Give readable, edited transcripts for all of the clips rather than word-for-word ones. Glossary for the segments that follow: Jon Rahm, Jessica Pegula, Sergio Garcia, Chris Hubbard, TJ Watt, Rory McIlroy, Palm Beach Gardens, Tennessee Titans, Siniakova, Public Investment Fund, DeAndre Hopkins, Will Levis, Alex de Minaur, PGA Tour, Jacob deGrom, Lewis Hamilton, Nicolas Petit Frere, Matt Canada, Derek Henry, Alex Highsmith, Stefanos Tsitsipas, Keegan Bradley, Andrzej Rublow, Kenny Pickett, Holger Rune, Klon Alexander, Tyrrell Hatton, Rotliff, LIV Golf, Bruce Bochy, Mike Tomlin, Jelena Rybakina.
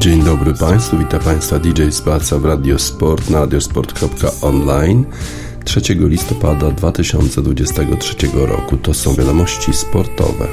Dzień dobry Państwu, witam Państwa DJ Sparca w Radio Sport na radiosport.online 3 listopada 2023 roku. To są wiadomości sportowe.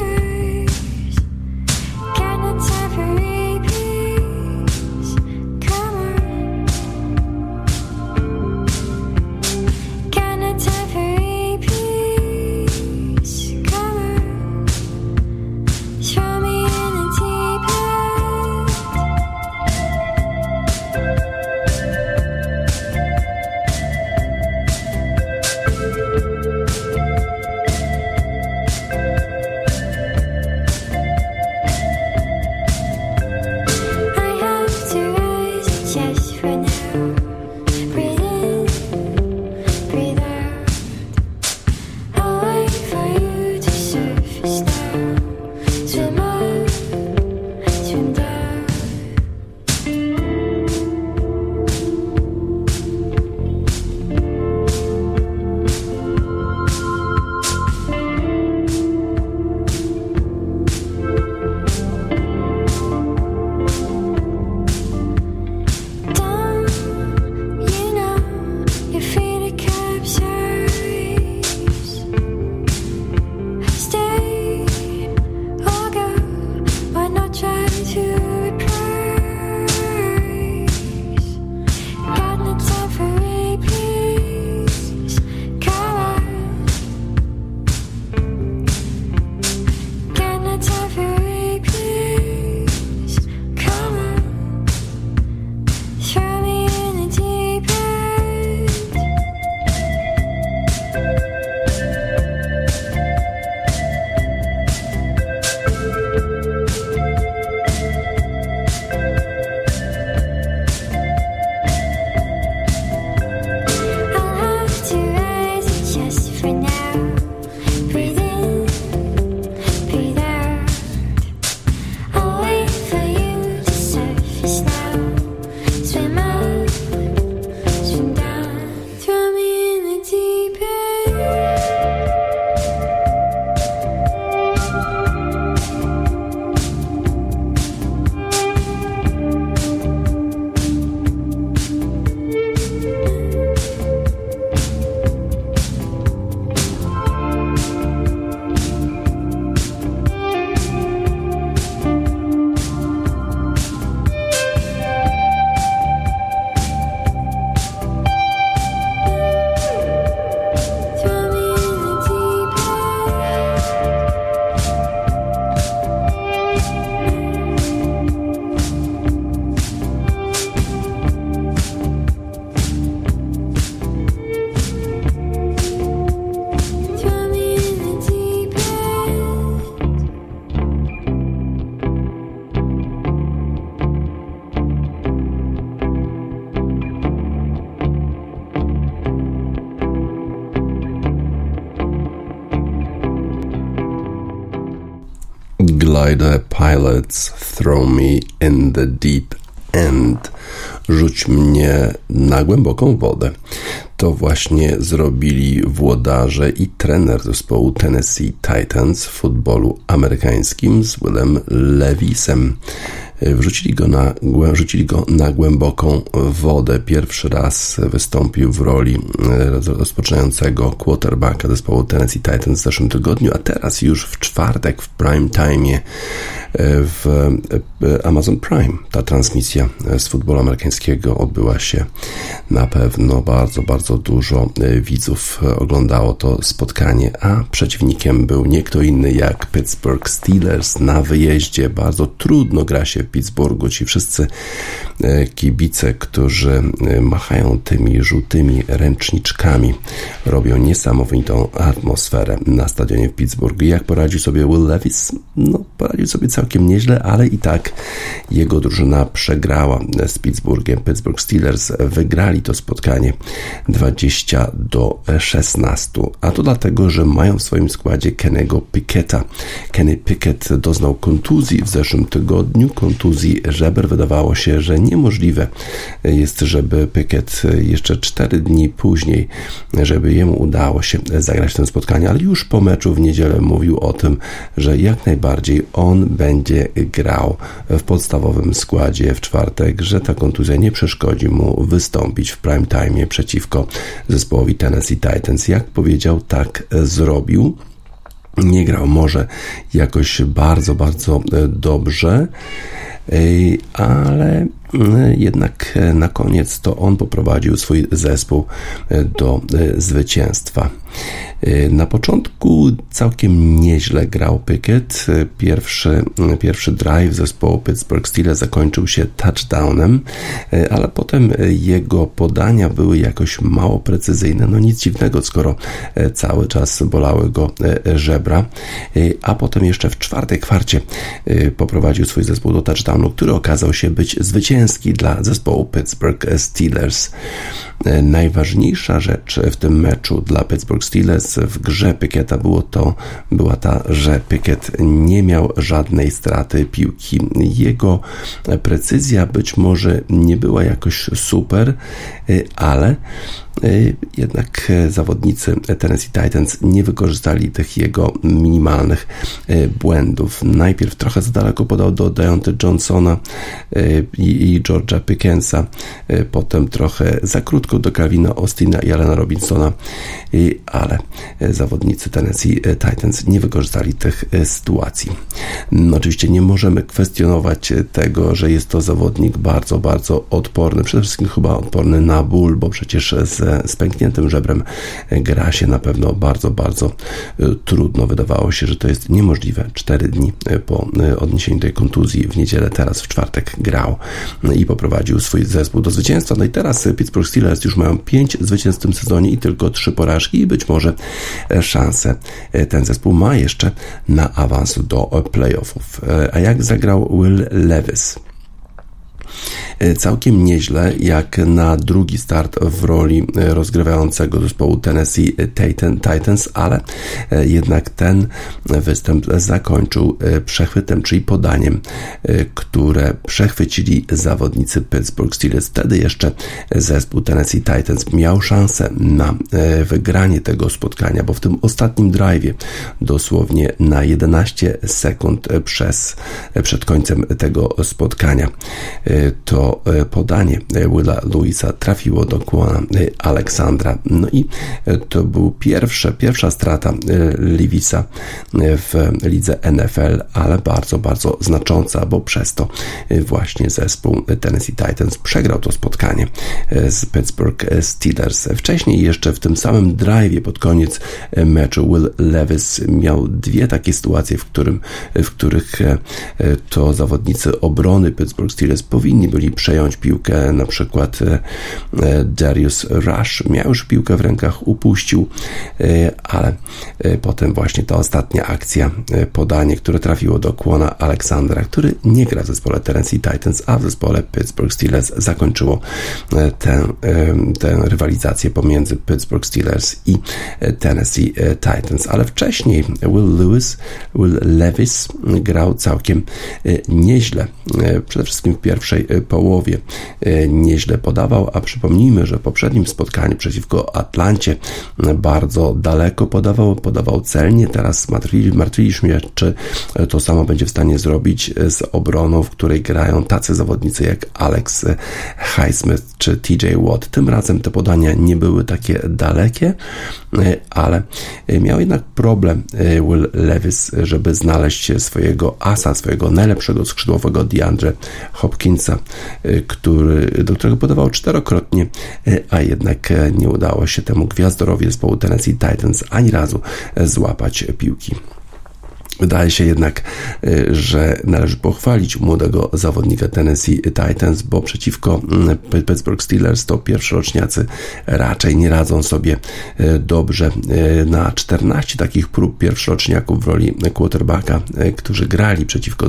The Pilots Throw Me in the Deep End. Rzuć mnie na głęboką wodę. To właśnie zrobili włodarze i trener zespołu Tennessee Titans w futbolu amerykańskim z Willem Levisem. Rzucili go na głęboką wodę. Pierwszy raz wystąpił w roli rozpoczynającego quarterbacka zespołu Tennessee Titans w zeszłym tygodniu, a teraz już w czwartek w prime time w Amazon Prime. Ta transmisja z futbolu amerykańskiego odbyła się. Na pewno bardzo, bardzo dużo widzów oglądało to spotkanie, a przeciwnikiem był nie kto inny jak Pittsburgh Steelers na wyjeździe. Bardzo trudno gra się w Pittsburghu. Ci wszyscy kibice, którzy machają tymi żółtymi ręczniczkami, robią niesamowitą atmosferę na stadionie w Pittsburghu. Jak poradził sobie Will Levis? No, poradził sobie całkiem nieźle, ale i tak jego drużyna przegrała z Pittsburghiem. Pittsburgh Steelers wygrali to spotkanie 20-16, a to dlatego, że mają w swoim składzie Kenny'ego Picketta. Kenny Pickett doznał kontuzji w zeszłym tygodniu, kontuzji żeber. Wydawało się, że niemożliwe jest, żeby Pickett jeszcze 4 dni później, żeby jemu udało się zagrać w tym spotkaniu, ale już po meczu w niedzielę mówił o tym, że jak najbardziej on będzie będzie grał w podstawowym składzie w czwartek, że ta kontuzja nie przeszkodzi mu wystąpić w prime time przeciwko zespołowi Tennessee Titans. Jak powiedział, tak zrobił. Nie grał może jakoś bardzo, bardzo dobrze, ale jednak na koniec to on poprowadził swój zespół do zwycięstwa. Na początku całkiem nieźle grał Pickett. Pierwszy drive zespołu Pittsburgh Steelers zakończył się touchdownem, ale potem jego podania były jakoś mało precyzyjne. No nic dziwnego, skoro cały czas bolały go żebra. A potem jeszcze w czwartej kwarcie poprowadził swój zespół do touchdownu, który okazał się być zwycięski dla zespołu Pittsburgh Steelers. Najważniejsza rzecz w tym meczu dla Pittsburgh Steelers w grze Picketta była ta, że Pickett nie miał żadnej straty piłki. Jego precyzja być może nie była jakoś super, ale jednak zawodnicy Tennessee Titans nie wykorzystali tych jego minimalnych błędów. Najpierw trochę za daleko podał do Diontae Johnsona i George'a Pickensa, potem trochę za krótko do Calvina Austina i Alana Robinsona, ale zawodnicy Tennessee Titans nie wykorzystali tych sytuacji. No, oczywiście nie możemy kwestionować tego, że jest to zawodnik bardzo, bardzo odporny. Przede wszystkim chyba odporny na ból, bo przecież z pękniętym żebrem gra się na pewno bardzo, bardzo trudno. Wydawało się, że to jest niemożliwe. 4 dni po odniesieniu tej kontuzji w niedzielę, teraz w czwartek grał i poprowadził swój zespół do zwycięstwa. No i teraz Pittsburgh Steelers już mają 5 zwycięstw w tym sezonie i tylko 3 porażki i być może szansę ten zespół ma jeszcze na awans do playoffów. A jak zagrał Will Levis? Całkiem nieźle, jak na drugi start w roli rozgrywającego zespołu Tennessee Titans, ale jednak ten występ zakończył przechwytem, czyli podaniem, które przechwycili zawodnicy Pittsburgh Steelers. Wtedy jeszcze zespół Tennessee Titans miał szansę na wygranie tego spotkania, bo w tym ostatnim drive'ie dosłownie na 11 sekund przed końcem tego spotkania to podanie Willa Lewisa trafiło do Klona Alexandra. No i to był pierwsza strata Lewisa w lidze NFL, ale bardzo, bardzo znacząca, bo przez to właśnie zespół Tennessee Titans przegrał to spotkanie z Pittsburgh Steelers. Wcześniej jeszcze w tym samym drive'ie pod koniec meczu Will Levis miał 2 takie sytuacje, w których to zawodnicy obrony Pittsburgh Steelers powinni byli przejąć piłkę, na przykład Darius Rush miał już piłkę w rękach, upuścił, ale potem właśnie ta ostatnia akcja, podanie, które trafiło do Klona Alexandra, który nie gra w zespole Tennessee Titans, a w zespole Pittsburgh Steelers, zakończyło tę rywalizację pomiędzy Pittsburgh Steelers i Tennessee Titans, ale wcześniej Will Levis grał całkiem nieźle, przede wszystkim w pierwszej połowie nieźle podawał, a przypomnijmy, że w poprzednim spotkaniu przeciwko Atlancie bardzo daleko podawał celnie, teraz martwiliśmy się, czy to samo będzie w stanie zrobić z obroną, w której grają tacy zawodnicy jak Alex Highsmith czy TJ Watt. Tym razem te podania nie były takie dalekie, ale miał jednak problem Will Levis, żeby znaleźć swojego asa, swojego najlepszego skrzydłowego DeAndre Hopkinsa, do którego podawał 4-krotnie, a jednak nie udało się temu gwiazdorowi zespołu Tennessee Titans ani razu złapać piłki. Wydaje się jednak, że należy pochwalić młodego zawodnika Tennessee Titans, bo przeciwko Pittsburgh Steelers to pierwszoroczniacy raczej nie radzą sobie dobrze. Na 14 takich prób pierwszoroczniaków w roli quarterbacka, którzy grali przeciwko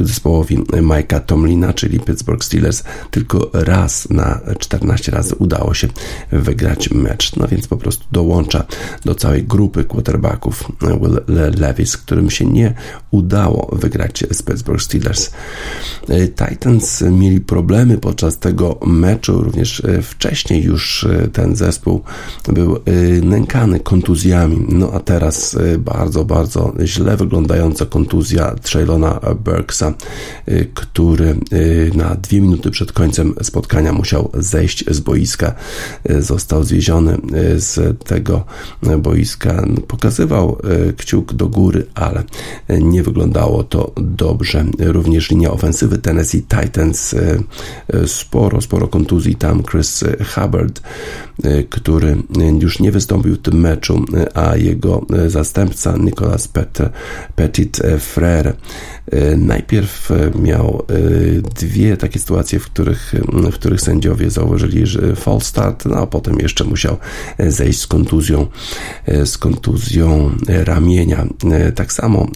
zespołowi Mike'a Tomlina, czyli Pittsburgh Steelers, tylko raz na 14 razy udało się wygrać mecz. No więc po prostu dołącza do całej grupy quarterbacków Will Levis, którym się nie udało wygrać z Pittsburgh Steelers. Titans mieli problemy podczas tego meczu, również wcześniej już ten zespół był nękany kontuzjami, no a teraz bardzo, bardzo źle wyglądająca kontuzja Traylona Burksa, który na 2 minuty przed końcem spotkania musiał zejść z boiska, został zwieziony z tego boiska, pokazywał kciuk do góry, ale nie wyglądało to dobrze. Również linia ofensywy Tennessee Titans, sporo kontuzji tam. Chris Hubbard, który już nie wystąpił w tym meczu, a jego zastępca Nicolas Petit Frere najpierw miał dwie takie sytuacje, w których sędziowie zauważyli, że false start, no a potem jeszcze musiał zejść z kontuzją ramienia. Tak samo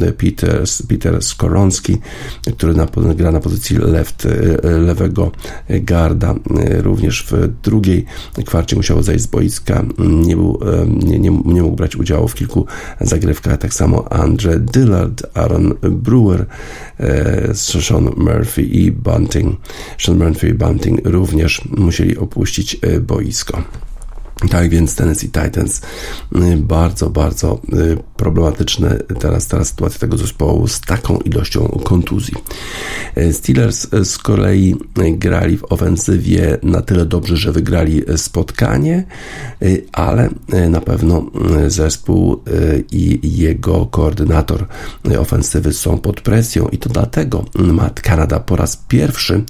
Peter Skoronski, który gra na pozycji lewego garda, również w drugiej kwarcie musiał zejść z boiska, nie mógł brać udziału w kilku zagrywkach. Tak samo Andrzej Dillard, Aaron Brewer, Sean Murphy i Bunting również musieli opuścić boisko. Tak więc Tennessee Titans bardzo, bardzo problematyczne teraz sytuacja tego zespołu z taką ilością kontuzji. Steelers z kolei grali w ofensywie na tyle dobrze, że wygrali spotkanie, ale na pewno zespół i jego koordynator ofensywy są pod presją i to dlatego Matt Canada po raz pierwszy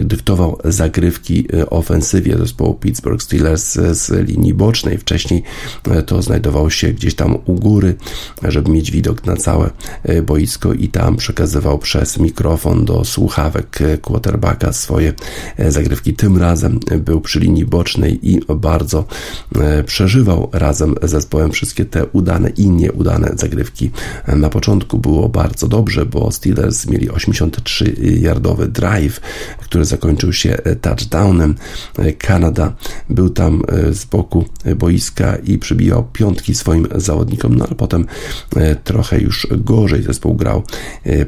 dyktował zagrywki ofensywie zespołu Pittsburgh Steelers z linii bocznej. Wcześniej to znajdował się gdzieś tam u góry, żeby mieć widok na całe boisko i tam przekazywał przez mikrofon do słuchawek quarterbacka swoje zagrywki. Tym razem był przy linii bocznej i bardzo przeżywał razem z zespołem wszystkie te udane i nieudane zagrywki. Na początku było bardzo dobrze, bo Steelers mieli 83-yardowy drive, który zakończył się touchdownem. Canada był tam z boku boiska i przybijał piątki swoim zawodnikom, no ale potem trochę już gorzej zespół grał.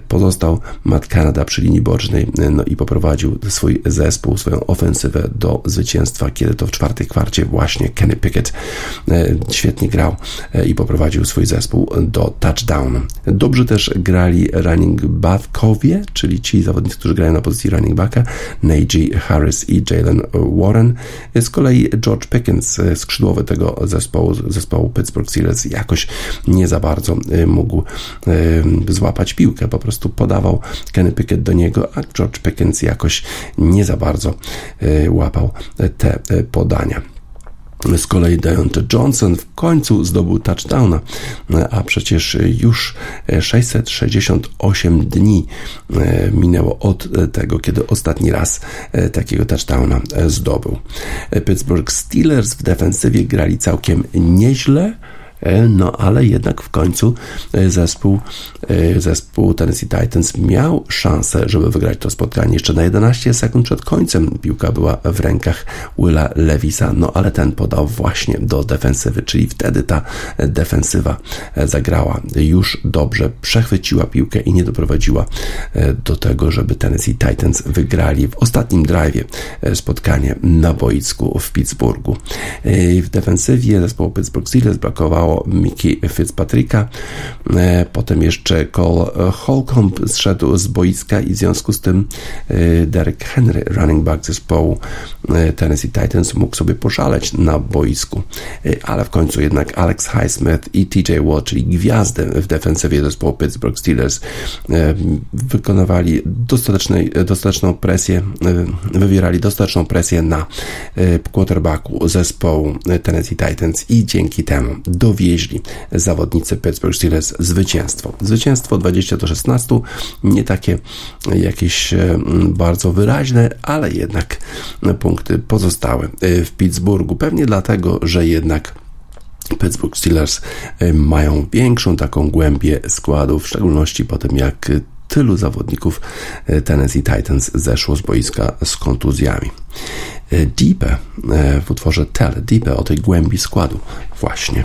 Pozostał Matt Canada przy linii bocznej, no i poprowadził swój zespół, swoją ofensywę do zwycięstwa, kiedy to w czwartej kwarcie właśnie Kenny Pickett świetnie grał i poprowadził swój zespół do touchdownu. Dobrze też grali running backowie, czyli ci zawodnicy, którzy grają na pozycji running backa, Najee Harris i Jaylen Warren. Z kolei George Pickens, skrzydłowy tego zespołu Pittsburgh Steelers, jakoś nie za bardzo mógł złapać piłkę, po prostu podawał Kenny Pickett do niego, a George Pickens jakoś nie za bardzo łapał te podania. Z kolei Diontae Johnson w końcu zdobył touchdowna, a przecież już 668 dni minęło od tego, kiedy ostatni raz takiego touchdowna zdobył. Pittsburgh Steelers w defensywie grali całkiem nieźle, no ale jednak w końcu zespół Tennessee Titans miał szansę, żeby wygrać to spotkanie. Jeszcze na 11 sekund przed końcem piłka była w rękach Willa Levisa, no ale ten podał właśnie do defensywy, czyli wtedy ta defensywa zagrała już dobrze, przechwyciła piłkę i nie doprowadziła do tego, żeby Tennessee Titans wygrali w ostatnim drive'ie spotkanie na boisku w Pittsburghu. W defensywie zespołu Pittsburgh Steelers brakowało Miki Fitzpatricka, potem jeszcze Cole Holcomb zszedł z boiska i w związku z tym Derek Henry, running back zespołu Tennessee Titans, mógł sobie poszaleć na boisku, ale w końcu jednak Alex Highsmith i TJ Watt, czyli gwiazdy w defensywie zespołu Pittsburgh Steelers, wykonywali dostateczną presję, wywierali dostateczną presję na quarterbacku zespołu Tennessee Titans i dzięki temu dowieźli zawodnicy Pittsburgh Steelers zwycięstwo. Zwycięstwo 20-16, nie takie jakieś bardzo wyraźne, ale jednak punkty pozostały w Pittsburghu. Pewnie dlatego, że jednak Pittsburgh Steelers mają większą taką głębię składu, w szczególności po tym, jak tylu zawodników Tennessee Titans zeszło z boiska z kontuzjami. Deepe w utworze Tell, Deepe o tej głębi składu właśnie.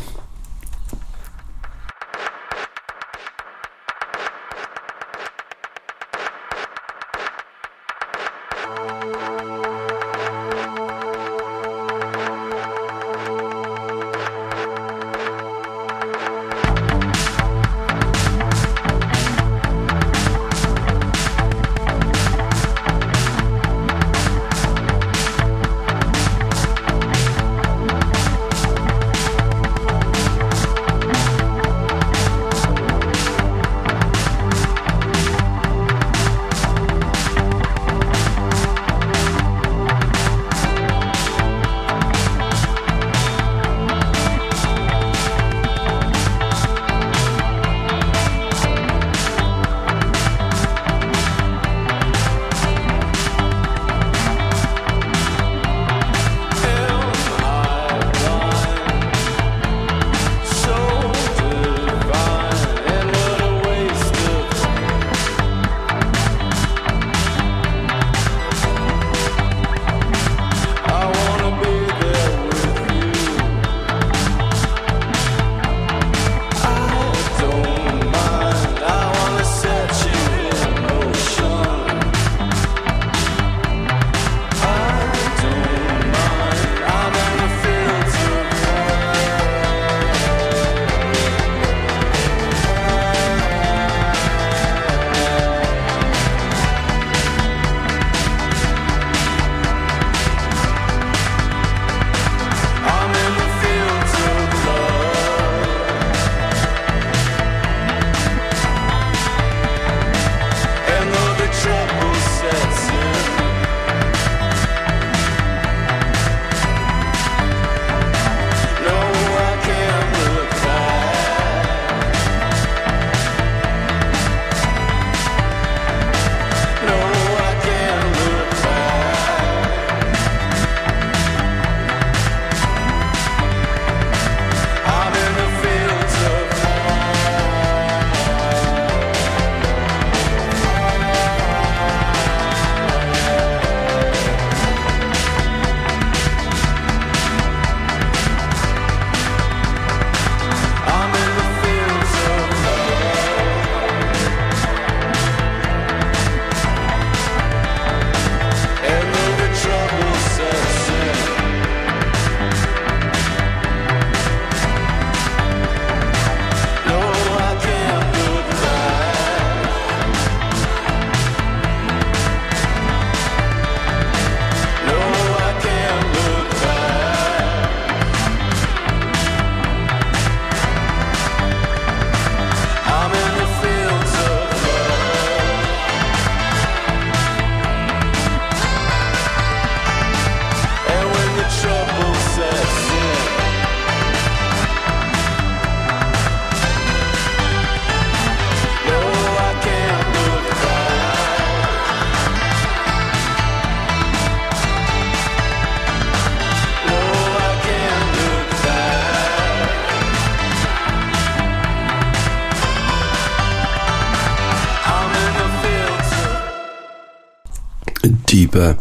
Tipe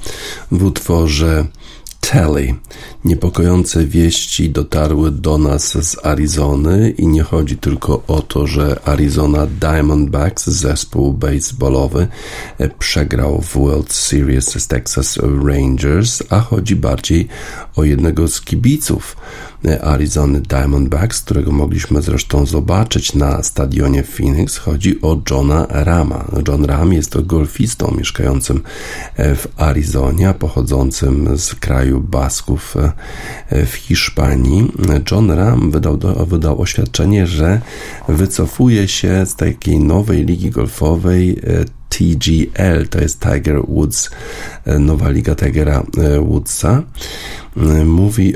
w utworze Telly. Niepokojące wieści dotarły do nas z Arizony i nie chodzi tylko o to, że Arizona Diamondbacks, zespół baseballowy, przegrał w World Series z Texas Rangers, a chodzi bardziej o jednego z kibiców Arizony Diamondbacks, którego mogliśmy zresztą zobaczyć na stadionie Phoenix. Chodzi o Jona Rahma. Jon Rahm jest to golfistą mieszkającym w Arizonie, pochodzącym z kraju Basków w Hiszpanii. Jon Rahm wydał oświadczenie, że wycofuje się z takiej nowej ligi golfowej TGL, to jest Tiger Woods, nowa liga Tigera Woodsa. Mówi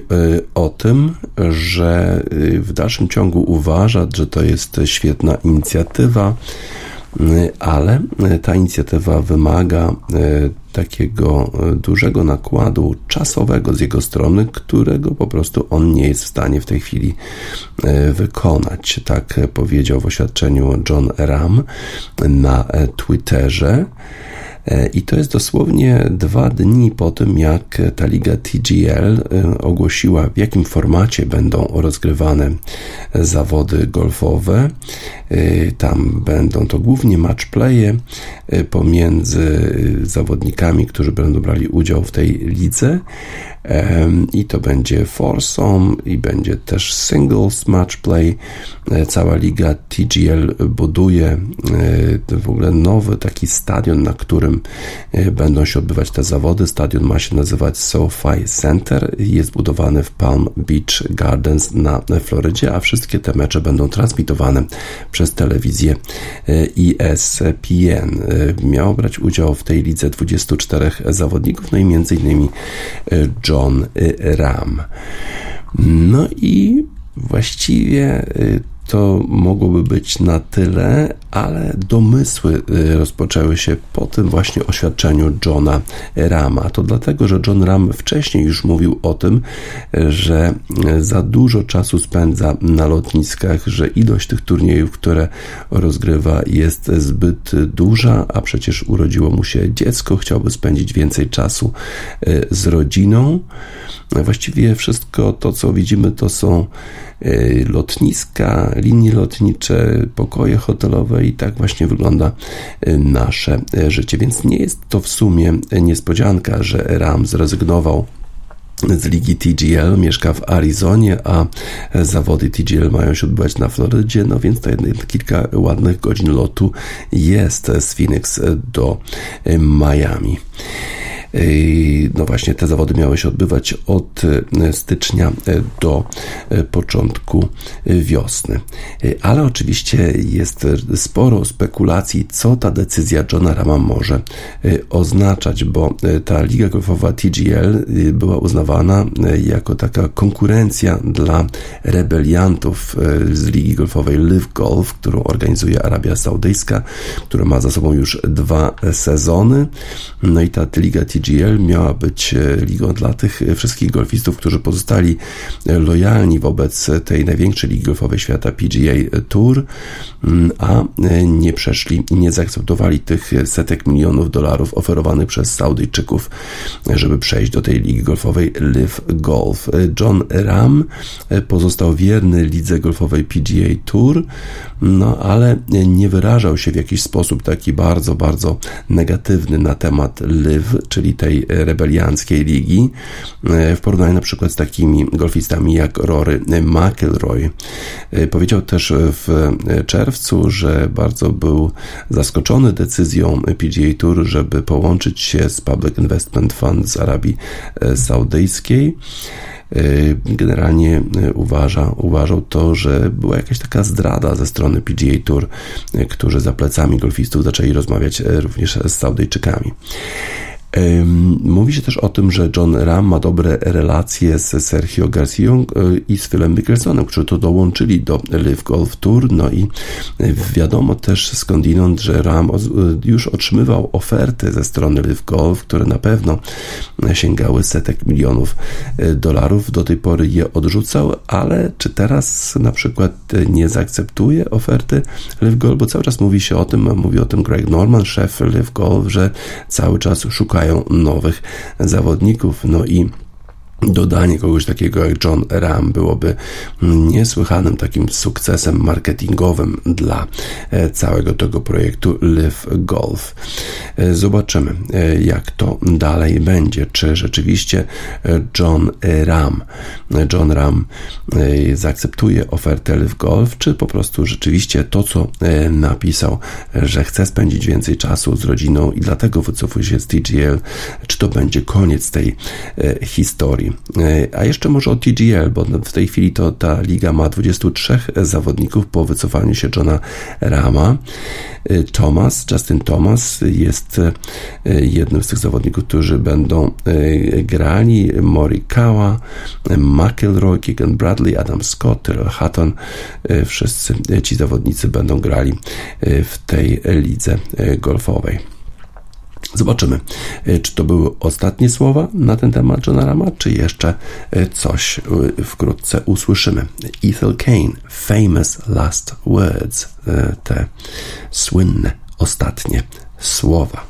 o tym, że w dalszym ciągu uważa, że to jest świetna inicjatywa, ale ta inicjatywa wymaga takiego dużego nakładu czasowego z jego strony, którego po prostu on nie jest w stanie w tej chwili wykonać. Tak powiedział w oświadczeniu Jon Rahm na Twitterze. I to jest dosłownie 2 dni po tym, jak ta liga TGL ogłosiła, w jakim formacie będą rozgrywane zawody golfowe. Tam będą to głównie matchplaye pomiędzy zawodnikami, którzy będą brali udział w tej lidze. I to będzie foursome i będzie też singles match play. Cała liga TGL buduje w ogóle nowy taki stadion, na którym będą się odbywać te zawody. Stadion ma się nazywać SoFi Center, jest budowany w Palm Beach Gardens na Florydzie, a wszystkie te mecze będą transmitowane przez telewizję ESPN. Miało brać udział w tej lidze 24 zawodników, no i między innymi Jon Rahm. No i właściwie to mogłoby być na tyle, ale domysły rozpoczęły się po tym właśnie oświadczeniu Jona Rahma. To dlatego, że Jon Rahm wcześniej już mówił o tym, że za dużo czasu spędza na lotniskach, że ilość tych turniejów, które rozgrywa, jest zbyt duża, a przecież urodziło mu się dziecko, chciałby spędzić więcej czasu z rodziną. Właściwie wszystko to, co widzimy, to są lotniska, linie lotnicze, pokoje hotelowe i tak właśnie wygląda nasze życie. Więc nie jest to w sumie niespodzianka, że Rahm zrezygnował z ligi TGL, mieszka w Arizonie, a zawody TGL mają się odbywać na Florydzie, no więc to jednak kilka ładnych godzin lotu jest z Phoenix do Miami. No właśnie, te zawody miały się odbywać od stycznia do początku wiosny. Ale oczywiście jest sporo spekulacji, co ta decyzja Jona Rahma może oznaczać, bo ta liga golfowa TGL była uznawana jako taka konkurencja dla rebeliantów z ligi golfowej LIV Golf, którą organizuje Arabia Saudyjska, która ma za sobą już 2 sezony. No i ta liga TGL miała być ligą dla tych wszystkich golfistów, którzy pozostali lojalni wobec tej największej ligi golfowej świata PGA Tour, a nie przeszli i nie zaakceptowali tych setek milionów dolarów oferowanych przez Saudyjczyków, żeby przejść do tej ligi golfowej LIV Golf. Jon Rahm pozostał wierny lidze golfowej PGA Tour, no ale nie wyrażał się w jakiś sposób taki bardzo, bardzo negatywny na temat LIV, czyli tej rebelianckiej ligi, w porównaniu na przykład z takimi golfistami jak Rory McIlroy. Powiedział też w czerwcu, że bardzo był zaskoczony decyzją PGA Tour, żeby połączyć się z Public Investment Fund z Arabii Saudyjskiej. Generalnie uważał to, że była jakaś taka zdrada ze strony PGA Tour, którzy za plecami golfistów zaczęli rozmawiać również z Saudyjczykami. Mówi się też o tym, że Jon Rahm ma dobre relacje z Sergio Garcią i z Philem Mickelsonem, którzy to dołączyli do LIV Golf Tour. No i wiadomo też skądinąd, że Rahm już otrzymywał oferty ze strony LIV Golf, które na pewno sięgały setek milionów dolarów. Do tej pory je odrzucał, ale czy teraz na przykład nie zaakceptuje oferty LIV Golf? Bo cały czas mówi o tym Greg Norman, szef LIV Golf, że cały czas szukają szukają nowych zawodników. No i dodanie kogoś takiego jak Jon Rahm byłoby niesłychanym takim sukcesem marketingowym dla całego tego projektu LIV Golf. Zobaczymy, jak to dalej będzie. Czy rzeczywiście Jon Rahm zaakceptuje ofertę LIV Golf, czy po prostu rzeczywiście to, co napisał, że chce spędzić więcej czasu z rodziną i dlatego wycofuje się z TGL, czy to będzie koniec tej historii. A jeszcze może o TGL, bo w tej chwili to ta liga ma 23 zawodników po wycofaniu się Jona Rahma. Justin Thomas jest jednym z tych zawodników, którzy będą grali. Morikawa, McIlroy, Keegan Bradley, Adam Scott, Tyrrell Hatton, wszyscy ci zawodnicy będą grali w tej lidze golfowej. Zobaczymy, czy to były ostatnie słowa na ten temat Jona Rahma, czy jeszcze coś wkrótce usłyszymy. Ethel Cain, famous last words, te słynne ostatnie słowa.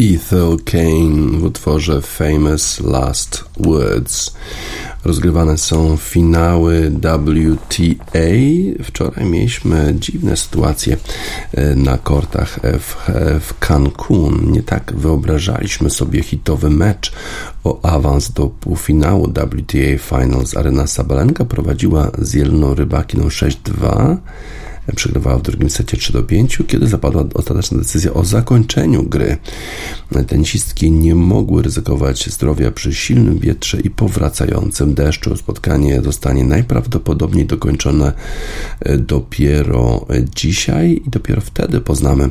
Ethel Cain w utworze Famous Last Words. Rozgrywane są finały WTA. Wczoraj mieliśmy dziwne sytuacje na kortach w Cancun. Nie tak wyobrażaliśmy sobie hitowy mecz o awans do półfinału WTA Finals. Aryna Sabalenka prowadziła z Jeleną Rybakiną 6-2. przegrywała w drugim secie 3-5, kiedy zapadła ostateczna decyzja o zakończeniu gry. Tenisistki nie mogły ryzykować zdrowia przy silnym wietrze i powracającym deszczu. Spotkanie zostanie najprawdopodobniej dokończone dopiero dzisiaj i dopiero wtedy poznamy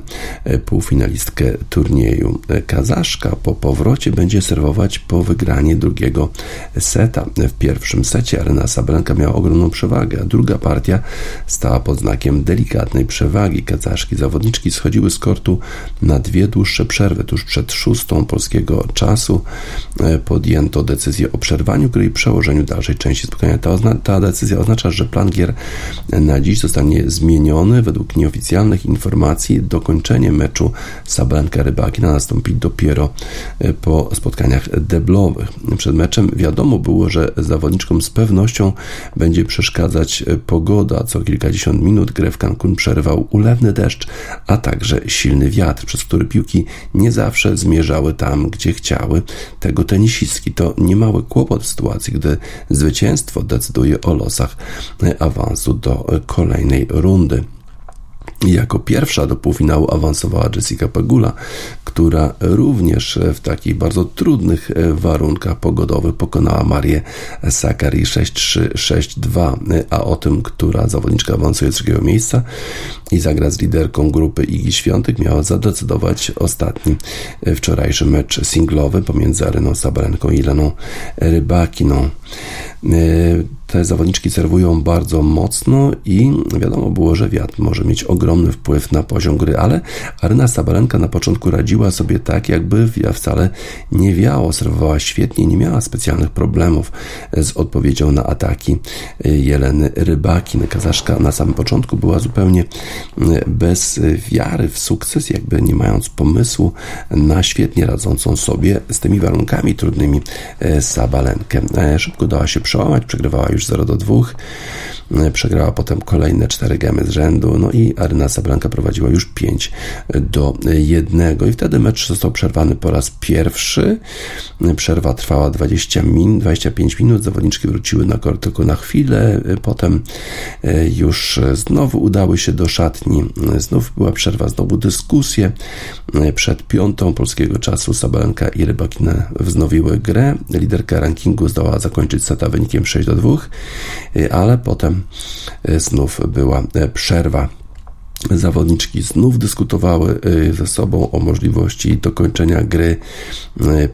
półfinalistkę turnieju. Kazaszka po powrocie będzie serwować po wygranie drugiego seta. W pierwszym secie Aryna Sabalenka miała ogromną przewagę, a druga partia stała pod znakiem delikatnej przewagi. Kazaszki zawodniczki schodziły z kortu na dwie dłuższe przerwy. Tuż przed 6:00 polskiego czasu podjęto decyzję o przerwaniu gry i przełożeniu dalszej części spotkania. Ta decyzja oznacza, że plan gier na dziś zostanie zmieniony. Według nieoficjalnych informacji dokończenie meczu Sabalenka-Rybakina nastąpi dopiero po spotkaniach deblowych. Przed meczem wiadomo było, że zawodniczkom z pewnością będzie przeszkadzać pogoda. Co kilkadziesiąt minut grę w Cancun przerwał ulewny deszcz, a także silny wiatr, przez który piłki nie zawsze zmierzały tam, gdzie chciały tego tenisistki. To niemały kłopot w sytuacji, gdy zwycięstwo decyduje o losach awansu do kolejnej rundy. Jako pierwsza do półfinału awansowała Jessica Pegula, która również w takich bardzo trudnych warunkach pogodowych pokonała Marię Sakkari 6-3, 6-2, a o tym, która zawodniczka awansuje z drugiego miejsca i zagra z liderką grupy Igi Świątek, miała zadecydować ostatni wczorajszy mecz singlowy pomiędzy Aryną Sabalenką i Jeleną Rybakiną. Te zawodniczki serwują bardzo mocno i wiadomo było, że wiatr może mieć ogromny wpływ na poziom gry, ale Aryna Sabalenka na początku radziła sobie tak, jakby wcale nie wiało. Serwowała świetnie, nie miała specjalnych problemów z odpowiedzią na ataki Jeleny Rybakin. Kazaszka na samym początku była zupełnie bez wiary w sukces, jakby nie mając pomysłu na świetnie radzącą sobie z tymi warunkami trudnymi Sabalenkę. Szybko dała się przełamać, przegrywała już 0-2, przegrała potem kolejne 4 gemy z rzędu, no i Aryna Sabalenka prowadziła już 5-1 i wtedy mecz został przerwany po raz pierwszy. Przerwa trwała 25 minut, zawodniczki wróciły na kort tylko na chwilę, potem już znowu udały się do szatni, znów była przerwa, znowu dyskusje. Przed 5:00 polskiego czasu Sabalenka i Rybakina wznowiły grę. Liderka rankingu zdołała zakończyć seta wynikiem 6-2, ale potem znów była przerwa. Zawodniczki znów dyskutowały ze sobą o możliwości dokończenia gry.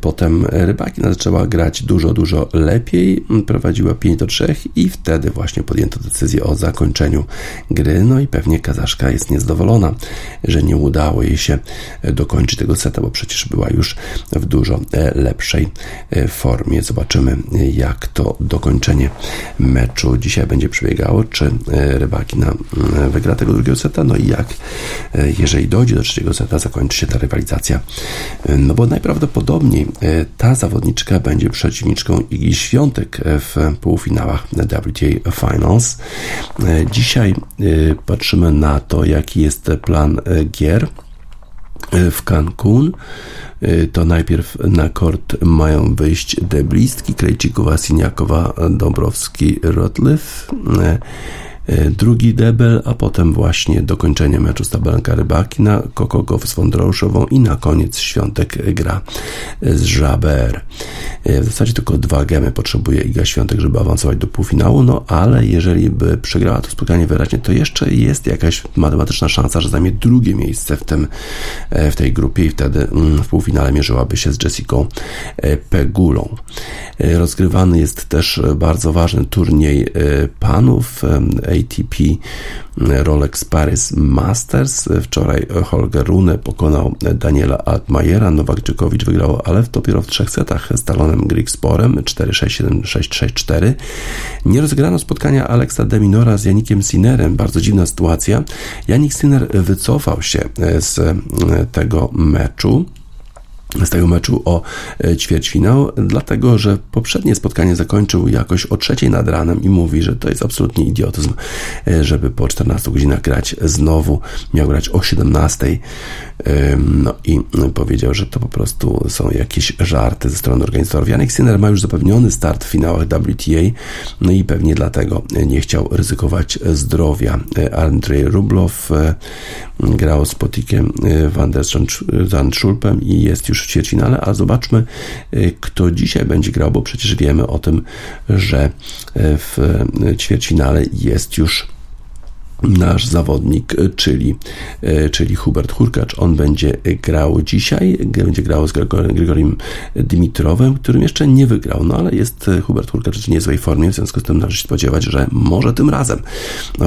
Potem Rybakina zaczęła grać dużo lepiej, prowadziła 5-3 i wtedy właśnie podjęto decyzję o zakończeniu gry. No i pewnie Kazaszka jest niezadowolona, że nie udało jej się dokończyć tego seta, bo przecież była już w dużo lepszej formie. Zobaczymy, jak to dokończenie meczu dzisiaj będzie przebiegało, czy Rybakina wygra tego drugiego seta, no i jak, jeżeli dojdzie do trzeciego seta, zakończy się ta rywalizacja. No bo najprawdopodobniej ta zawodniczka będzie przeciwniczką Igi Świątek w półfinałach WTA Finals. Dzisiaj patrzymy na to, jaki jest plan gier w Cancun. To najpierw na kort mają wyjść deblistki Krejcikowa, Siniakowa, Dąbrowski, Rotliff, drugi debel, a potem właśnie dokończenie meczu Sabalenka-Rybakina, Coco Gauff z Wądrouszową i na koniec Świątek gra z Żaber. W zasadzie tylko 2 gemy potrzebuje Iga Świątek, żeby awansować do półfinału, no ale jeżeli by przegrała to spotkanie wyraźnie, to jeszcze jest jakaś matematyczna szansa, że zajmie drugie miejsce w tej grupie i wtedy w półfinale mierzyłaby się z Jessicą Pegulą. Rozgrywany jest też bardzo ważny turniej panów ATP Rolex Paris Masters. Wczoraj Holger Rune pokonał Daniela Altmaiera, Novak Djokovic wygrał, ale dopiero w 3 setach z Talonem Grigsporem 4-6, 7, 6, 6, 4. Nie rozegrano spotkania Aleksa de Minora z Janikiem Sinnerem. Bardzo dziwna sytuacja. Janik Sinner wycofał się z tego meczu. z tego meczu o ćwierćfinał, dlatego, że poprzednie spotkanie zakończył jakoś o 3:00 nad ranem i mówi, że to jest absolutnie idiotyzm, żeby po 14 godzinach grać znowu. Miał grać o 17:00. No i powiedział, że to po prostu są jakieś żarty ze strony organizatorów. Jannik Sinner ma już zapewniony start w finałach WTA, no i pewnie dlatego nie chciał ryzykować zdrowia. Andrzej Rublow grał z Potikiem van der Zandschulpem i jest już w ćwierćfinale, a zobaczmy, kto dzisiaj będzie grał, bo przecież wiemy o tym, że w ćwierćfinale jest już nasz zawodnik, czyli Hubert Hurkacz. On będzie grał dzisiaj, będzie grał z Grigoriem Dimitrowem, którym jeszcze nie wygrał, no ale jest Hubert Hurkacz w niezłej formie, w związku z tym należy się spodziewać, że może tym razem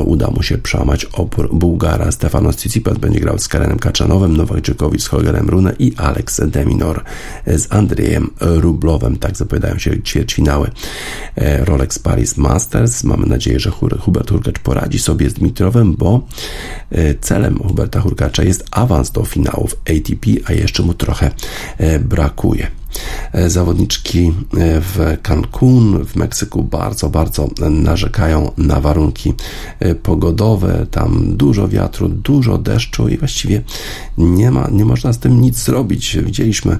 uda mu się przełamać opór Bułgara. Stefanos Tsitsipas będzie grał z Karenem Kaczanowem, Novak Djokovic z Holgerem Rune i Alex de Minaur z Andrzejem Rublowem. Tak zapowiadają się ćwierćfinały Rolex Paris Masters. Mamy nadzieję, że Hubert Hurkacz poradzi sobie z Dimitrowem, bo celem Huberta Hurkacza jest awans do finałów ATP, a jeszcze mu trochę brakuje. Zawodniczki w Cancun, w Meksyku bardzo, bardzo narzekają na warunki pogodowe. Tam dużo wiatru, dużo deszczu i właściwie nie można z tym nic zrobić. Widzieliśmy,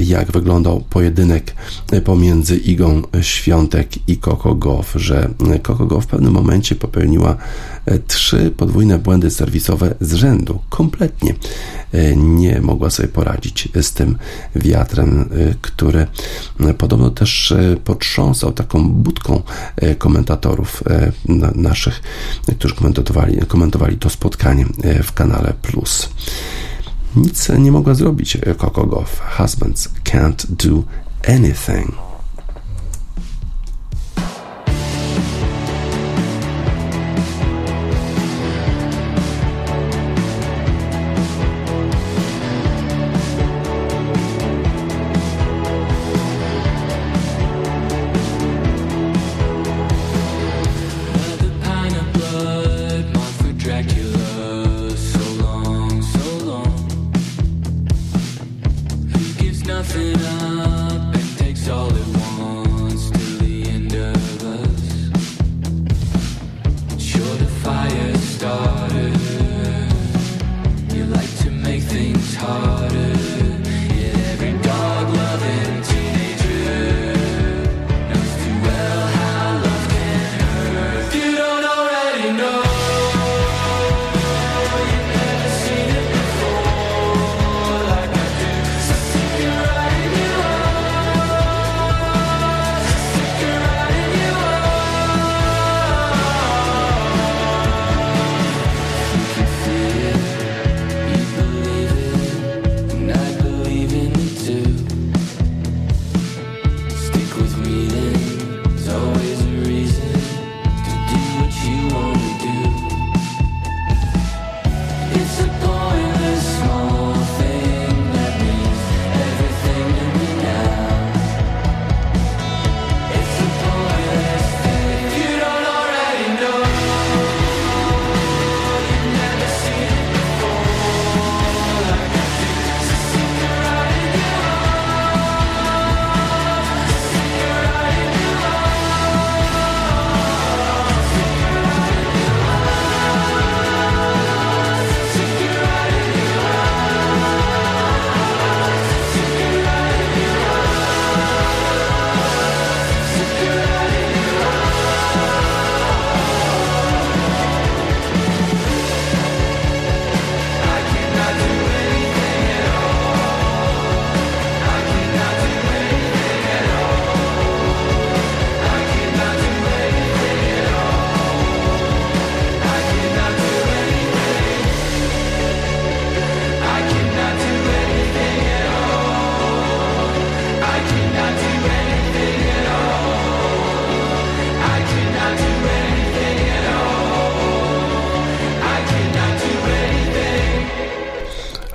jak wyglądał pojedynek pomiędzy Igą Świątek i Coco Gauff, że Coco Gauff w pewnym momencie popełniła 3 podwójne błędy serwisowe z rzędu. Kompletnie nie mogła sobie poradzić z tym wiatrem, który podobno też potrząsał taką budką komentatorów naszych, którzy komentowali to spotkanie w kanale Plus. Nic nie mogła zrobić Coco Gauff. Husbands can't do anything. Nothing up and takes all of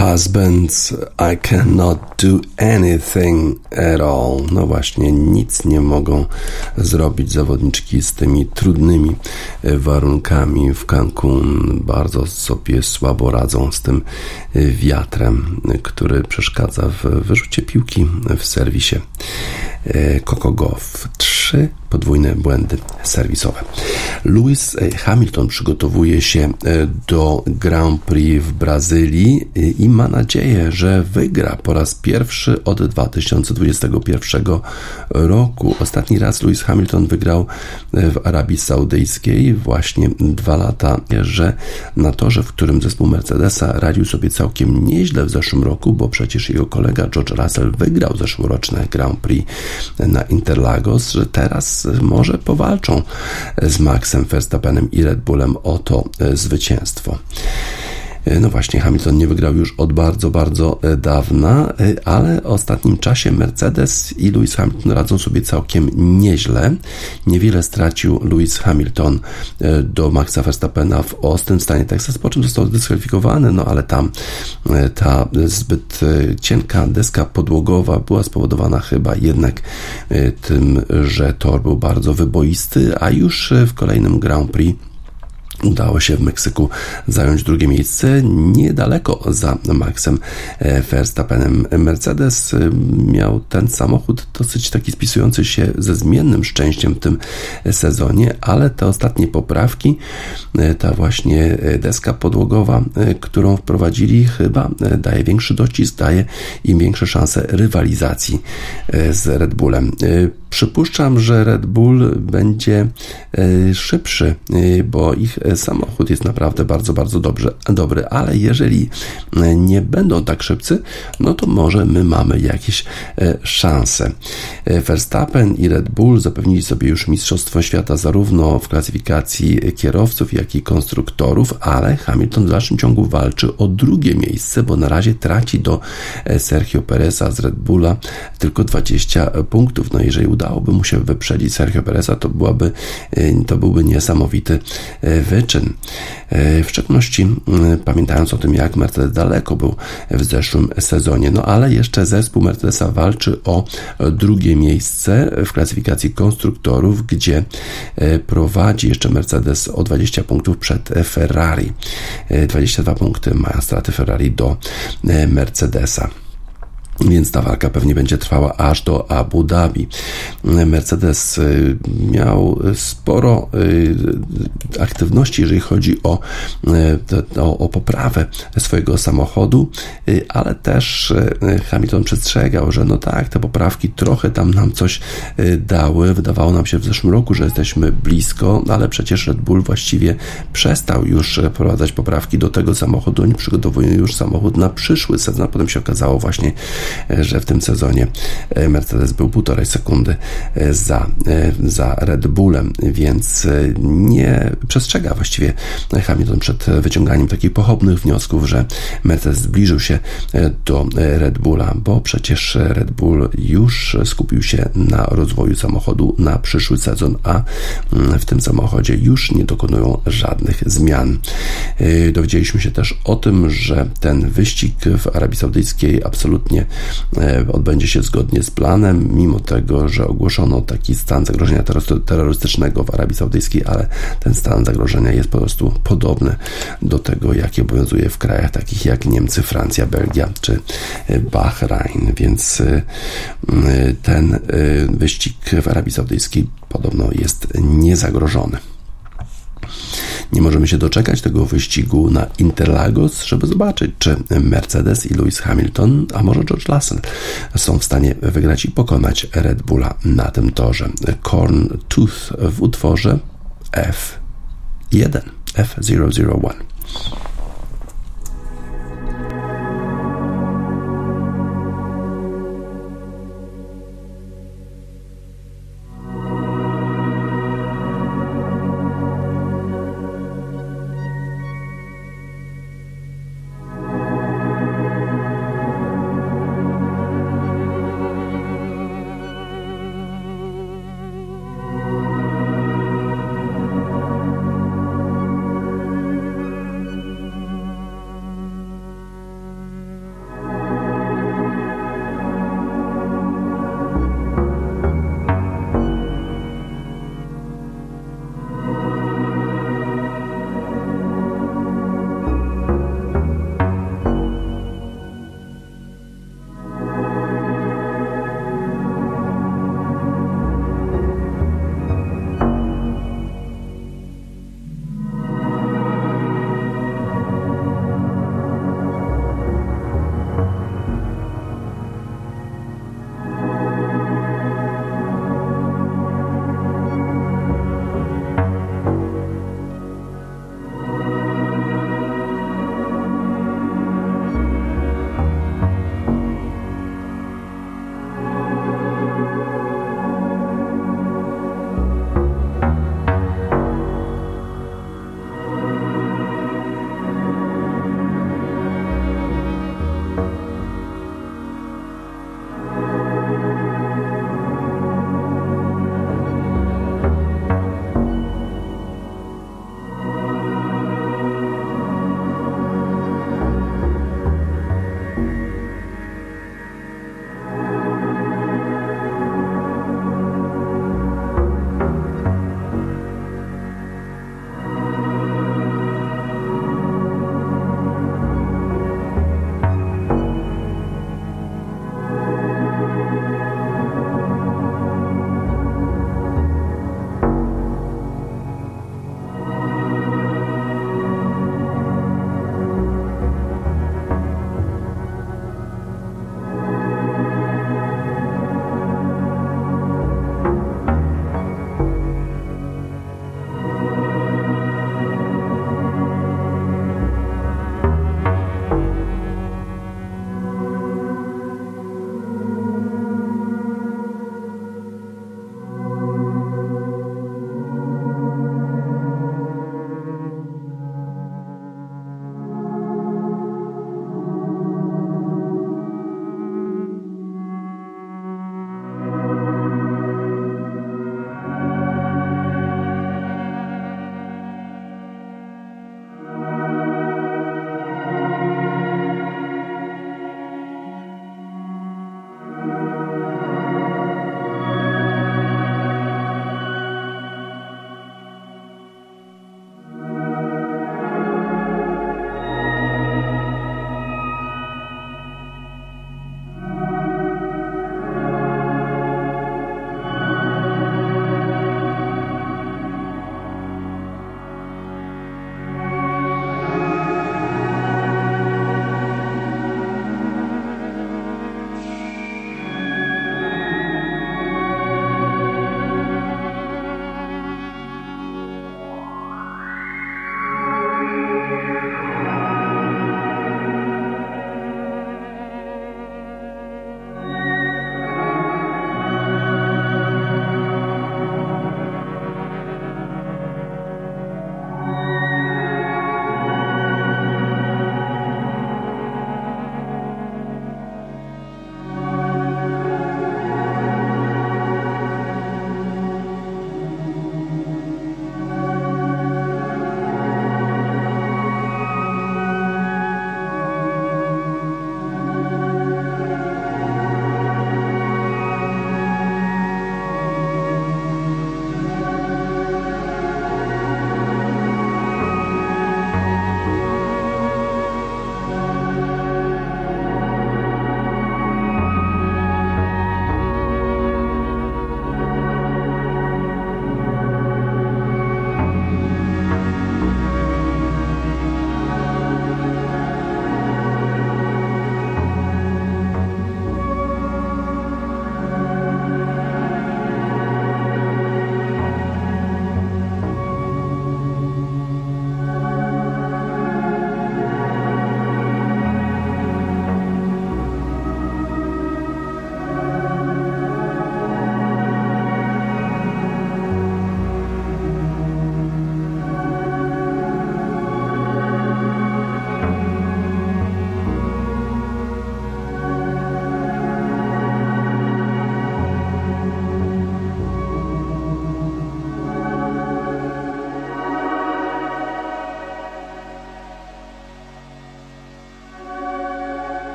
Husbands, I cannot do anything at all. No właśnie, nic nie mogą zrobić zawodniczki z tymi trudnymi warunkami w Cancun. Bardzo sobie słabo radzą z tym wiatrem, który przeszkadza w wyrzucie piłki w serwisie. Coco Gauff. 3 podwójne błędy serwisowe. Lewis Hamilton przygotowuje się do Grand Prix w Brazylii i ma nadzieję, że wygra po raz pierwszy od 2021 roku. Ostatni raz Lewis Hamilton wygrał w Arabii Saudyjskiej właśnie 2 lata, że na torze, w którym zespół Mercedesa radził sobie całkiem nieźle w zeszłym roku, bo przecież jego kolega George Russell wygrał zeszłoroczne Grand Prix na Interlagos, że teraz może powalczą z Maxem Verstappenem i Red Bullem o to zwycięstwo. No właśnie, Hamilton nie wygrał już od bardzo, bardzo dawna, ale w ostatnim czasie Mercedes i Lewis Hamilton radzą sobie całkiem nieźle. Niewiele stracił Lewis Hamilton do Maxa Verstappena w Austin w stanie Texas, po czym został dyskwalifikowany, no ale tam ta zbyt cienka deska podłogowa była spowodowana chyba jednak tym, że tor był bardzo wyboisty, a już w kolejnym Grand Prix udało się w Meksyku zająć 2. miejsce, niedaleko za Maxem Verstappenem. Mercedes miał ten samochód dosyć taki spisujący się ze zmiennym szczęściem w tym sezonie, ale te ostatnie poprawki, ta właśnie deska podłogowa, którą wprowadzili, chyba daje większy docisk, daje im większe szanse rywalizacji z Red Bullem. Przypuszczam, że Red Bull będzie szybszy, bo ich samochód jest naprawdę bardzo, bardzo dobry, ale jeżeli nie będą tak szybcy, no to może my mamy jakieś szanse. Verstappen i Red Bull zapewnili sobie już Mistrzostwo Świata zarówno w klasyfikacji kierowców, jak i konstruktorów, ale Hamilton w dalszym ciągu walczy o 2. miejsce, bo na razie traci do Sergio Pereza z Red Bulla tylko 20 punktów. No jeżeli udałoby mu się wyprzedzić Sergio Pereza, to byłby niesamowity wyczyn. W szczególności pamiętając o tym, jak Mercedes daleko był w zeszłym sezonie. No ale jeszcze zespół Mercedesa walczy o 2. miejsce w klasyfikacji konstruktorów, gdzie prowadzi jeszcze Mercedes o 20 punktów przed Ferrari. 22 punkty mają straty Ferrari do Mercedesa. Więc ta walka pewnie będzie trwała aż do Abu Dhabi. Mercedes miał sporo aktywności, jeżeli chodzi o poprawę swojego samochodu, ale też Hamilton przestrzegał, że no tak, te poprawki trochę tam nam coś dały. Wydawało nam się w zeszłym roku, że jesteśmy blisko, ale przecież Red Bull właściwie przestał już wprowadzać poprawki do tego samochodu. Oni przygotowują już samochód na przyszły sezon, a potem się okazało właśnie, że w tym sezonie Mercedes był 1,5 sekundy za Red Bullem, więc nie przestrzega właściwie Hamilton przed wyciąganiem takich pochopnych wniosków, że Mercedes zbliżył się do Red Bulla, bo przecież Red Bull już skupił się na rozwoju samochodu na przyszły sezon, a w tym samochodzie już nie dokonują żadnych zmian. Dowiedzieliśmy się też o tym, że ten wyścig w Arabii Saudyjskiej absolutnie odbędzie się zgodnie z planem, mimo tego, że ogłoszono taki stan zagrożenia terrorystycznego w Arabii Saudyjskiej, ale ten stan zagrożenia jest po prostu podobny do tego, jaki obowiązuje w krajach takich jak Niemcy, Francja, Belgia czy Bahrajn, więc ten wyścig w Arabii Saudyjskiej podobno jest niezagrożony. Nie możemy się doczekać tego wyścigu na Interlagos, żeby zobaczyć, czy Mercedes i Lewis Hamilton, a może George Russell są w stanie wygrać i pokonać Red Bulla na tym torze. Corn Tooth w utworze F1, F001.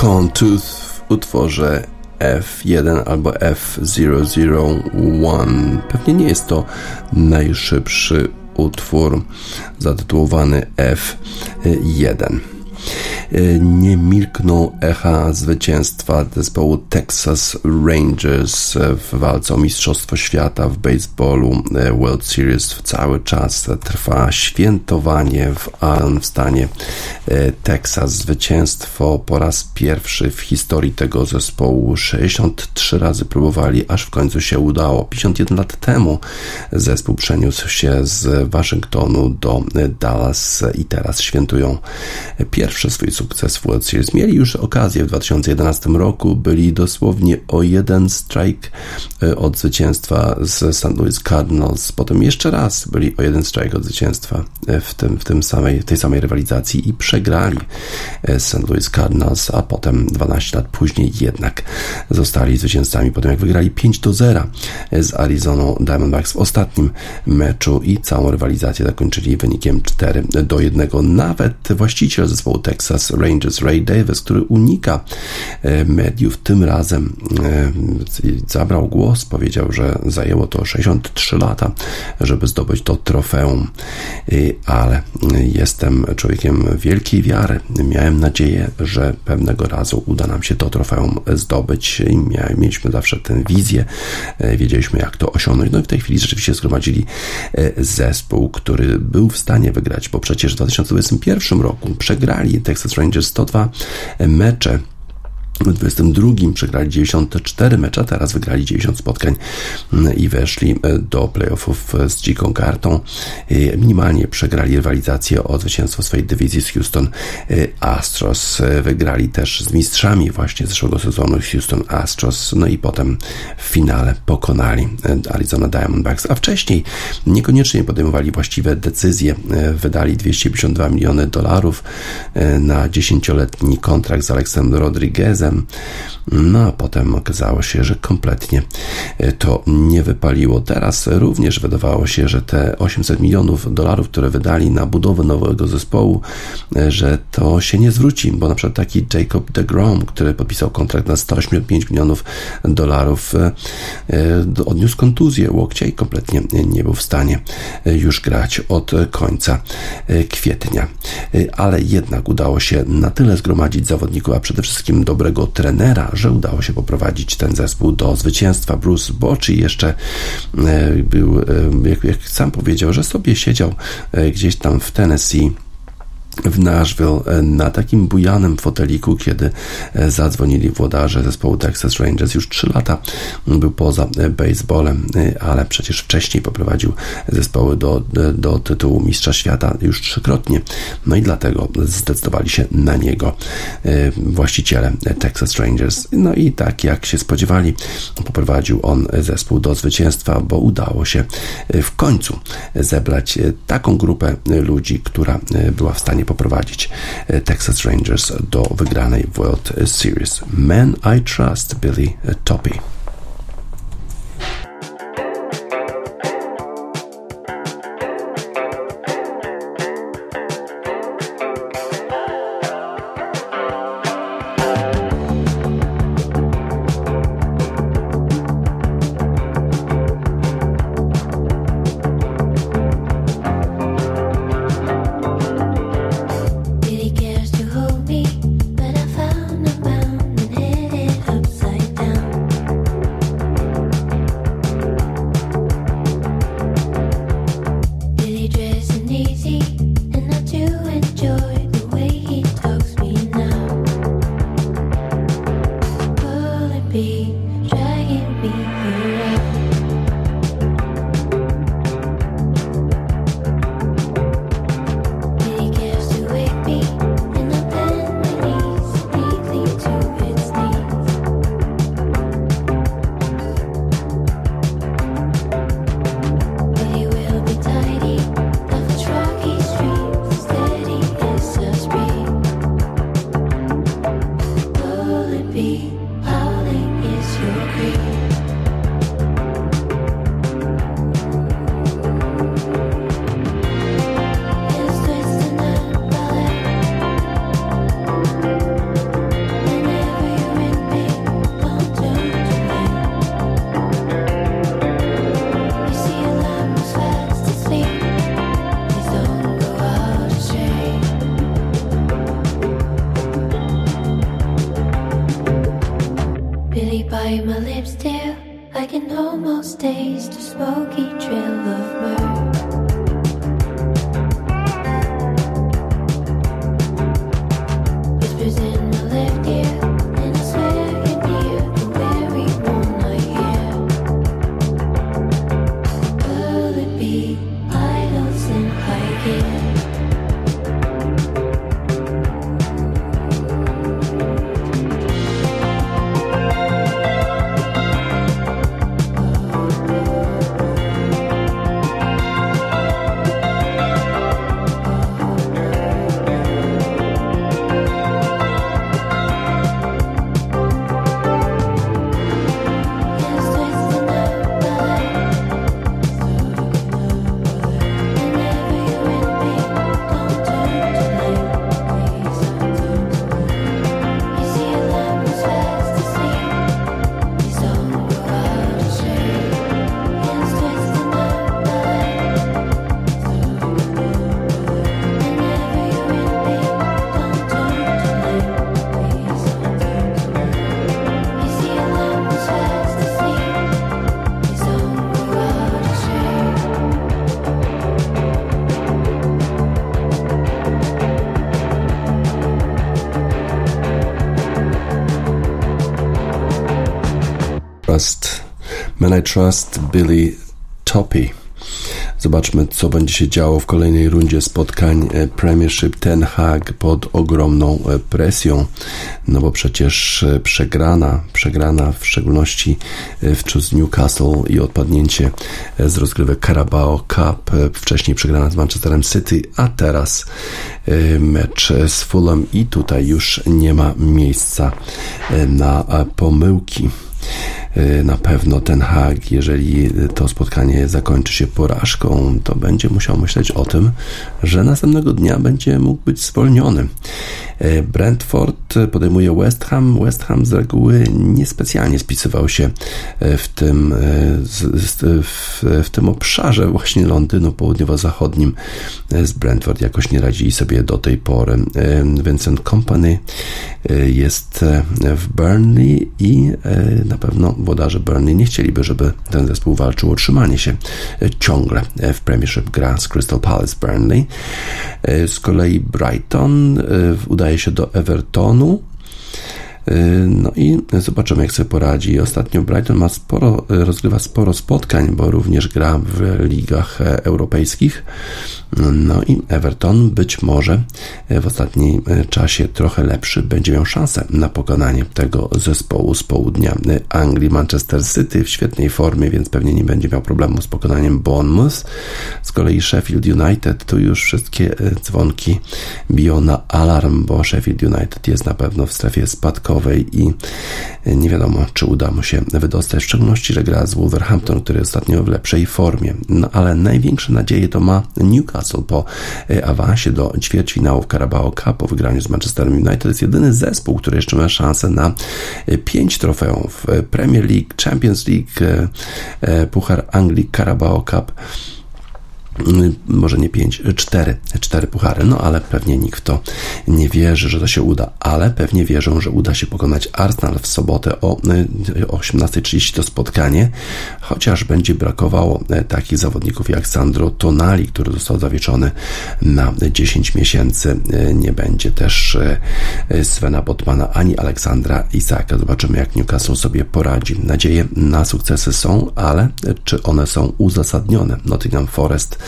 Contooth w utworze F1 albo F001. Pewnie nie jest to najszybszy utwór zatytułowany F1. Nie milkną echa zwycięstwa zespołu Texas Rangers w walce o Mistrzostwo Świata w baseballu World Series. Cały czas trwa świętowanie w Allen w stanie Texas. Zwycięstwo po raz pierwszy w historii tego zespołu. 63 razy próbowali, aż w końcu się udało. 51 lat temu zespół przeniósł się z Waszyngtonu do Dallas i teraz świętują pierwszy swój sukces w World Series. Mieli już okazję w 2011 roku, byli dosłownie o jeden strike od zwycięstwa z St. Louis Cardinals. Potem jeszcze raz byli o jeden strike od zwycięstwa w tej samej rywalizacji i przegrali z St. Louis Cardinals, a potem 12 lat później jednak zostali zwycięzcami, potem jak wygrali 5-0 z Arizoną Diamondbacks w ostatnim meczu i całą rywalizację zakończyli wynikiem 4-1. Nawet właściciel zespołu Texas Rangers Ray Davis, który unika mediów, tym razem zabrał głos, powiedział, że zajęło to 63 lata, żeby zdobyć to trofeum, ale jestem człowiekiem wielkiej wiary, miałem nadzieję, że pewnego razu uda nam się to trofeum zdobyć, mieliśmy zawsze tę wizję, wiedzieliśmy jak to osiągnąć, no i w tej chwili rzeczywiście zgromadzili zespół, który był w stanie wygrać, bo przecież w 2021 roku przegrali Texas Rangers 102 mecze. W 22 przegrali 94 mecze, teraz wygrali 90 spotkań i weszli do playoffów z dziką kartą. Minimalnie przegrali rywalizację o zwycięstwo swojej dywizji z Houston Astros. Wygrali też z mistrzami właśnie zeszłego sezonu Houston Astros. No i potem w finale pokonali Arizona Diamondbacks. A wcześniej niekoniecznie podejmowali właściwe decyzje. Wydali $252 miliony na 10-letni kontrakt z Alexem Rodriguezem. No a potem okazało się, że kompletnie to nie wypaliło. Teraz również wydawało się, że te $800 milionów, które wydali na budowę nowego zespołu, że to się nie zwróci, bo na przykład taki Jacob DeGrom, który podpisał kontrakt na $185 milionów, odniósł kontuzję łokcia i kompletnie nie był w stanie już grać od końca kwietnia. Ale jednak udało się na tyle zgromadzić zawodników, a przede wszystkim dobrego trenera, że udało się poprowadzić ten zespół do zwycięstwa. Bruce Bochy jeszcze był, jak sam powiedział, że sobie siedział gdzieś tam w Tennessee, w Nashville, na takim bujanym foteliku, kiedy zadzwonili włodarze zespołu Texas Rangers. Już 3 lata był poza baseballem, ale przecież wcześniej poprowadził zespoły do tytułu mistrza świata już 3-krotnie. No i dlatego zdecydowali się na niego właściciele Texas Rangers. No i tak jak się spodziewali, poprowadził on zespół do zwycięstwa, bo udało się w końcu zebrać taką grupę ludzi, która była w stanie poprowadzić Texas Rangers do wygranej World Series. Man I Trust, Billy Toppy. bite my lips still. I can almost taste the smoky trail of murder. Man I Trust, Billy Toppy. Zobaczmy, co będzie się działo w kolejnej rundzie spotkań Premiership. Ten Hag pod ogromną presją, no bo przecież przegrana w szczególności z Newcastle i odpadnięcie z rozgrywek Carabao Cup, wcześniej przegrana z Manchesterem City, a teraz mecz z Fulham i tutaj już nie ma miejsca na pomyłki. Na pewno Ten Hag, jeżeli to spotkanie zakończy się porażką, to będzie musiał myśleć o tym, że następnego dnia będzie mógł być zwolniony. Brentford podejmuje West Ham. West Ham z reguły niespecjalnie spisywał się w tym obszarze właśnie Londynu południowo-zachodnim. Z Brentford jakoś nie radzili sobie do tej pory. Vincent Kompany jest w Burnley i na pewno włodarze Burnley nie chcieliby, żeby ten zespół walczył o utrzymanie się ciągle w Premiership. Gra z Crystal Palace Burnley. Z kolei Brighton udaje się do Evertonu. No i zobaczymy, jak sobie poradzi. Ostatnio Brighton rozgrywa sporo spotkań, bo również gra w ligach europejskich. No i Everton być może w ostatnim czasie trochę lepszy będzie miał szansę na pokonanie tego zespołu z południa Anglii. Manchester City w świetnej formie, więc pewnie nie będzie miał problemu z pokonaniem Bournemouth. Z kolei Sheffield United, tu już wszystkie dzwonki biją na alarm, bo Sheffield United jest na pewno w strefie spadkowej i nie wiadomo, czy uda mu się wydostać, w szczególności, że gra z Wolverhampton, który jest ostatnio w lepszej formie. No ale największe nadzieje to ma Newcastle po awansie do ćwierćfinałów Carabao Cup po wygraniu z Manchesterem United. To jest jedyny zespół, który jeszcze ma szansę na 5 trofeów: Premier League, Champions League, Puchar Anglii, Carabao Cup. Może nie 5, 4 puchary, no ale pewnie nikt w to nie wierzy, że to się uda, ale pewnie wierzą, że uda się pokonać Arsenal w sobotę o 18:30 to spotkanie, chociaż będzie brakowało takich zawodników jak Sandro Tonali, który został zawieszony na 10 miesięcy. Nie będzie też Svena Botmana ani Aleksandra Isaka. Zobaczymy, jak Newcastle sobie poradzi. Nadzieje na sukcesy są, ale czy one są uzasadnione? Nottingham Forest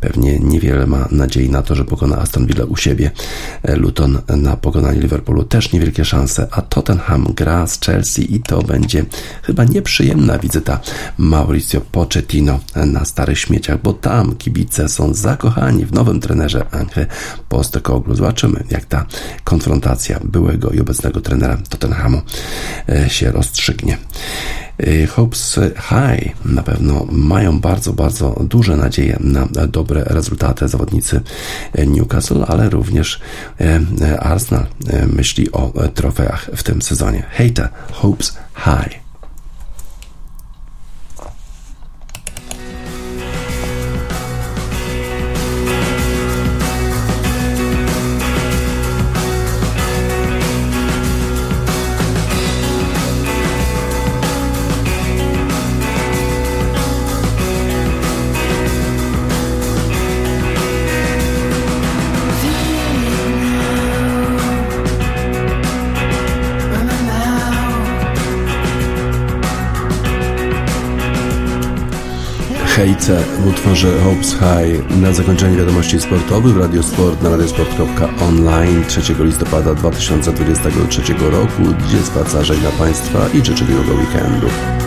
pewnie niewiele ma nadziei na to, że pokona Aston Villa u siebie. Luton na pokonanie Liverpoolu też niewielkie szanse, a Tottenham gra z Chelsea i to będzie chyba nieprzyjemna wizyta Mauricio Pochettino na starych śmieciach, bo tam kibice są zakochani w nowym trenerze Ange Postecoglou. Zobaczymy, jak ta konfrontacja byłego i obecnego trenera Tottenhamu się rozstrzygnie. Hopes High na pewno mają bardzo, bardzo duże nadzieje na dobre rezultaty zawodnicy Newcastle, ale również Arsenal myśli o trofeach w tym sezonie. Hejta, Hopes High. Hejce w utworze Hopes High na zakończenie wiadomości sportowych w Radio Sport na radiosport.online 3 listopada 2023 roku, gdzie spaca żegna Państwa i życzy miłego weekendu.